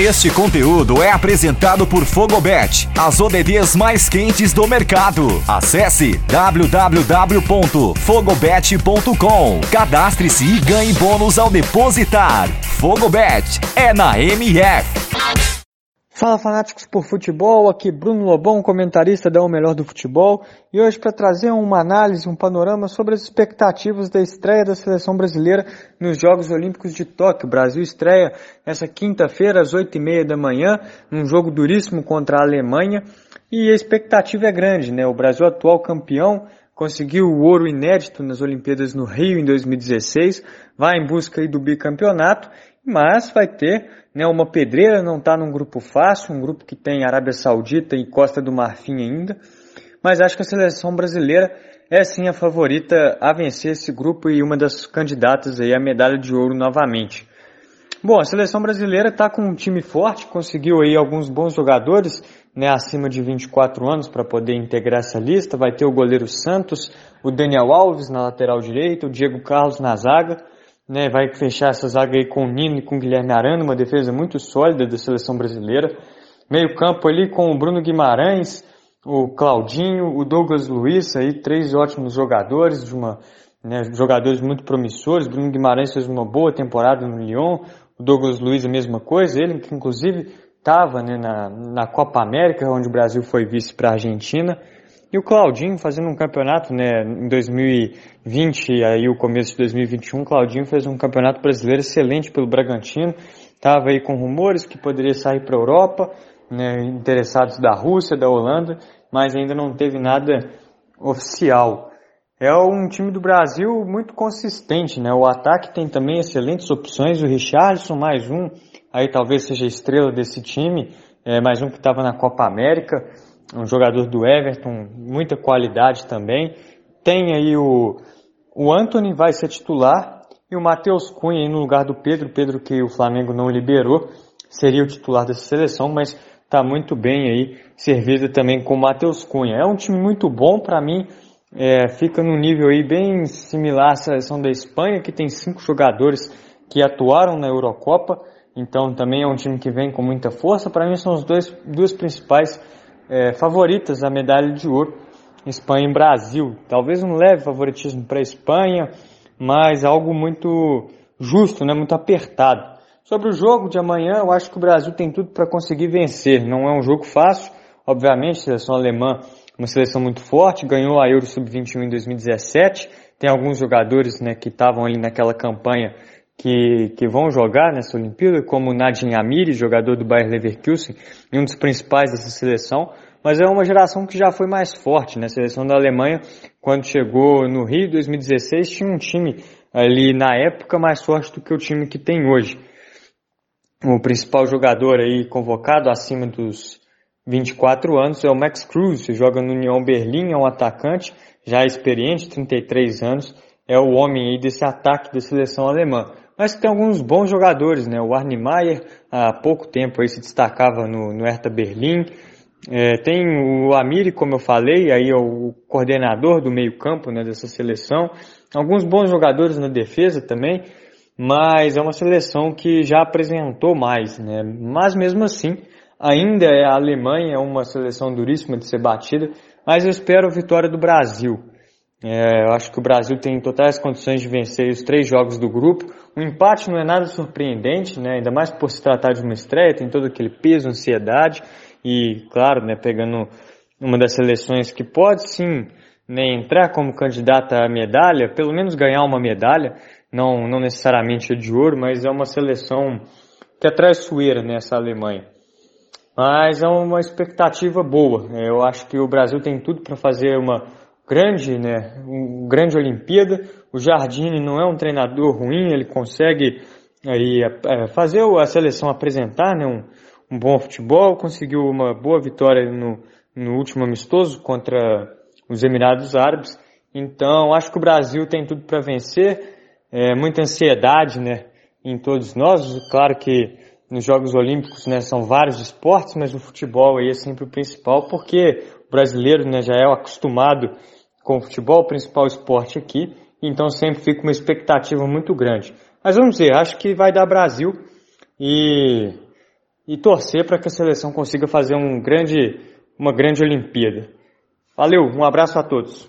Este conteúdo é apresentado por FogoBet, as ODDs mais quentes do mercado. Acesse www.fogobet.com. Cadastre-se e ganhe bônus ao depositar. FogoBet é na MF. Fala, fanáticos por futebol, aqui Bruno Lobão, comentarista da O Melhor do Futebol, e hoje para trazer uma análise, um panorama sobre as expectativas da estreia da seleção brasileira nos Jogos Olímpicos de Tóquio. O Brasil estreia nessa quinta-feira às 8h30 da manhã, num jogo duríssimo contra a Alemanha, e a expectativa é grande, né? O Brasil, atual campeão, conseguiu o ouro inédito nas Olimpíadas no Rio em 2016, vai em busca aí do bicampeonato, mas vai ter, né, uma pedreira, não está num grupo fácil, um grupo que tem Arábia Saudita e Costa do Marfim ainda, mas acho que a seleção brasileira é sim a favorita a vencer esse grupo e uma das candidatas aí à medalha de ouro novamente. Bom, a seleção brasileira está com um time forte, conseguiu aí alguns bons jogadores, né, acima de 24 anos para poder integrar essa lista. Vai ter o goleiro Santos, o Daniel Alves na lateral direita, o Diego Carlos na zaga, né, vai fechar essa zaga aí com o Nino e com o Guilherme Arana, uma defesa muito sólida da seleção brasileira. Meio campo ali com o Bruno Guimarães, o Claudinho, o Douglas Luiz, aí, três ótimos jogadores de uma... né, jogadores muito promissores. Bruno Guimarães fez uma boa temporada no Lyon, o Douglas Luiz a mesma coisa, ele que inclusive estava, né, na Copa América, onde o Brasil foi vice para a Argentina, e o Claudinho fazendo um campeonato, né, em 2020 e aí o começo de 2021, Claudinho fez um campeonato brasileiro excelente pelo Bragantino, estava aí com rumores que poderia sair para a Europa, né, interessados da Rússia, da Holanda, mas ainda não teve nada oficial. É um time do Brasil muito consistente, né? O ataque tem também excelentes opções, o Richarlison, mais um, aí talvez seja a estrela desse time, mais um que estava na Copa América, um jogador do Everton, muita qualidade também. Tem aí o Antony, vai ser titular, e o Matheus Cunha aí no lugar do Pedro que o Flamengo não liberou, seria o titular dessa seleção, mas está muito bem aí, servido também com o Matheus Cunha. É um time muito bom para mim. Fica num nível aí bem similar à seleção da Espanha, que tem 5 jogadores que atuaram na Eurocopa, então também é um time que vem com muita força. Para mim são as duas principais favoritas à medalha de ouro, Espanha e Brasil. Talvez um leve favoritismo para a Espanha, mas algo muito justo, né? Muito apertado. Sobre o jogo de amanhã, eu acho que o Brasil tem tudo para conseguir vencer, não é um jogo fácil, obviamente. A seleção alemã, uma seleção muito forte, ganhou a Euro Sub-21 em 2017, tem alguns jogadores, né, que estavam ali naquela campanha que vão jogar nessa Olimpíada, como Nadine Amiri, jogador do Bayer Leverkusen, e um dos principais dessa seleção, mas é uma geração que já foi mais forte, né? A seleção da Alemanha, quando chegou no Rio em 2016, tinha um time ali na época mais forte do que o time que tem hoje. O principal jogador aí convocado acima dos 24 anos é o Max Cruz, joga no Union Berlin, é um atacante já experiente, 33 anos, é o homem aí desse ataque da seleção alemã. Mas tem alguns bons jogadores, né? O Arne Maier, há pouco tempo aí se destacava no Hertha Berlin, tem o Amiri, como eu falei, aí é o coordenador do meio campo, né, dessa seleção, alguns bons jogadores na defesa também, mas é uma seleção que já apresentou mais, né? Mas mesmo assim, ainda é a Alemanha, é uma seleção duríssima de ser batida, mas eu espero a vitória do Brasil. Eu acho que o Brasil tem totais condições de vencer os 3 jogos do grupo. O empate não é nada surpreendente, né? Ainda mais por se tratar de uma estreia, tem todo aquele peso, ansiedade, e claro, né, pegando uma das seleções que pode sim, né, entrar como candidata à medalha, pelo menos ganhar uma medalha, não necessariamente a de ouro, mas é uma seleção que é traiçoeira nessa Alemanha. Mas é uma expectativa boa. Eu acho que o Brasil tem tudo para fazer uma grande, né, grande Olimpíada. O Jardine não é um treinador ruim, ele consegue aí fazer a seleção apresentar, né, um bom futebol. Conseguiu uma boa vitória no último amistoso contra os Emirados Árabes. Então, acho que o Brasil tem tudo para vencer. Muita ansiedade, né, em todos nós. Claro que nos Jogos Olímpicos, né, são vários esportes, mas o futebol aí é sempre o principal, porque o brasileiro, né, já é acostumado com o futebol, o principal esporte aqui, então sempre fica uma expectativa muito grande. Mas vamos ver, acho que vai dar Brasil, e e torcer para que a seleção consiga fazer uma grande Olimpíada. Valeu, um abraço a todos.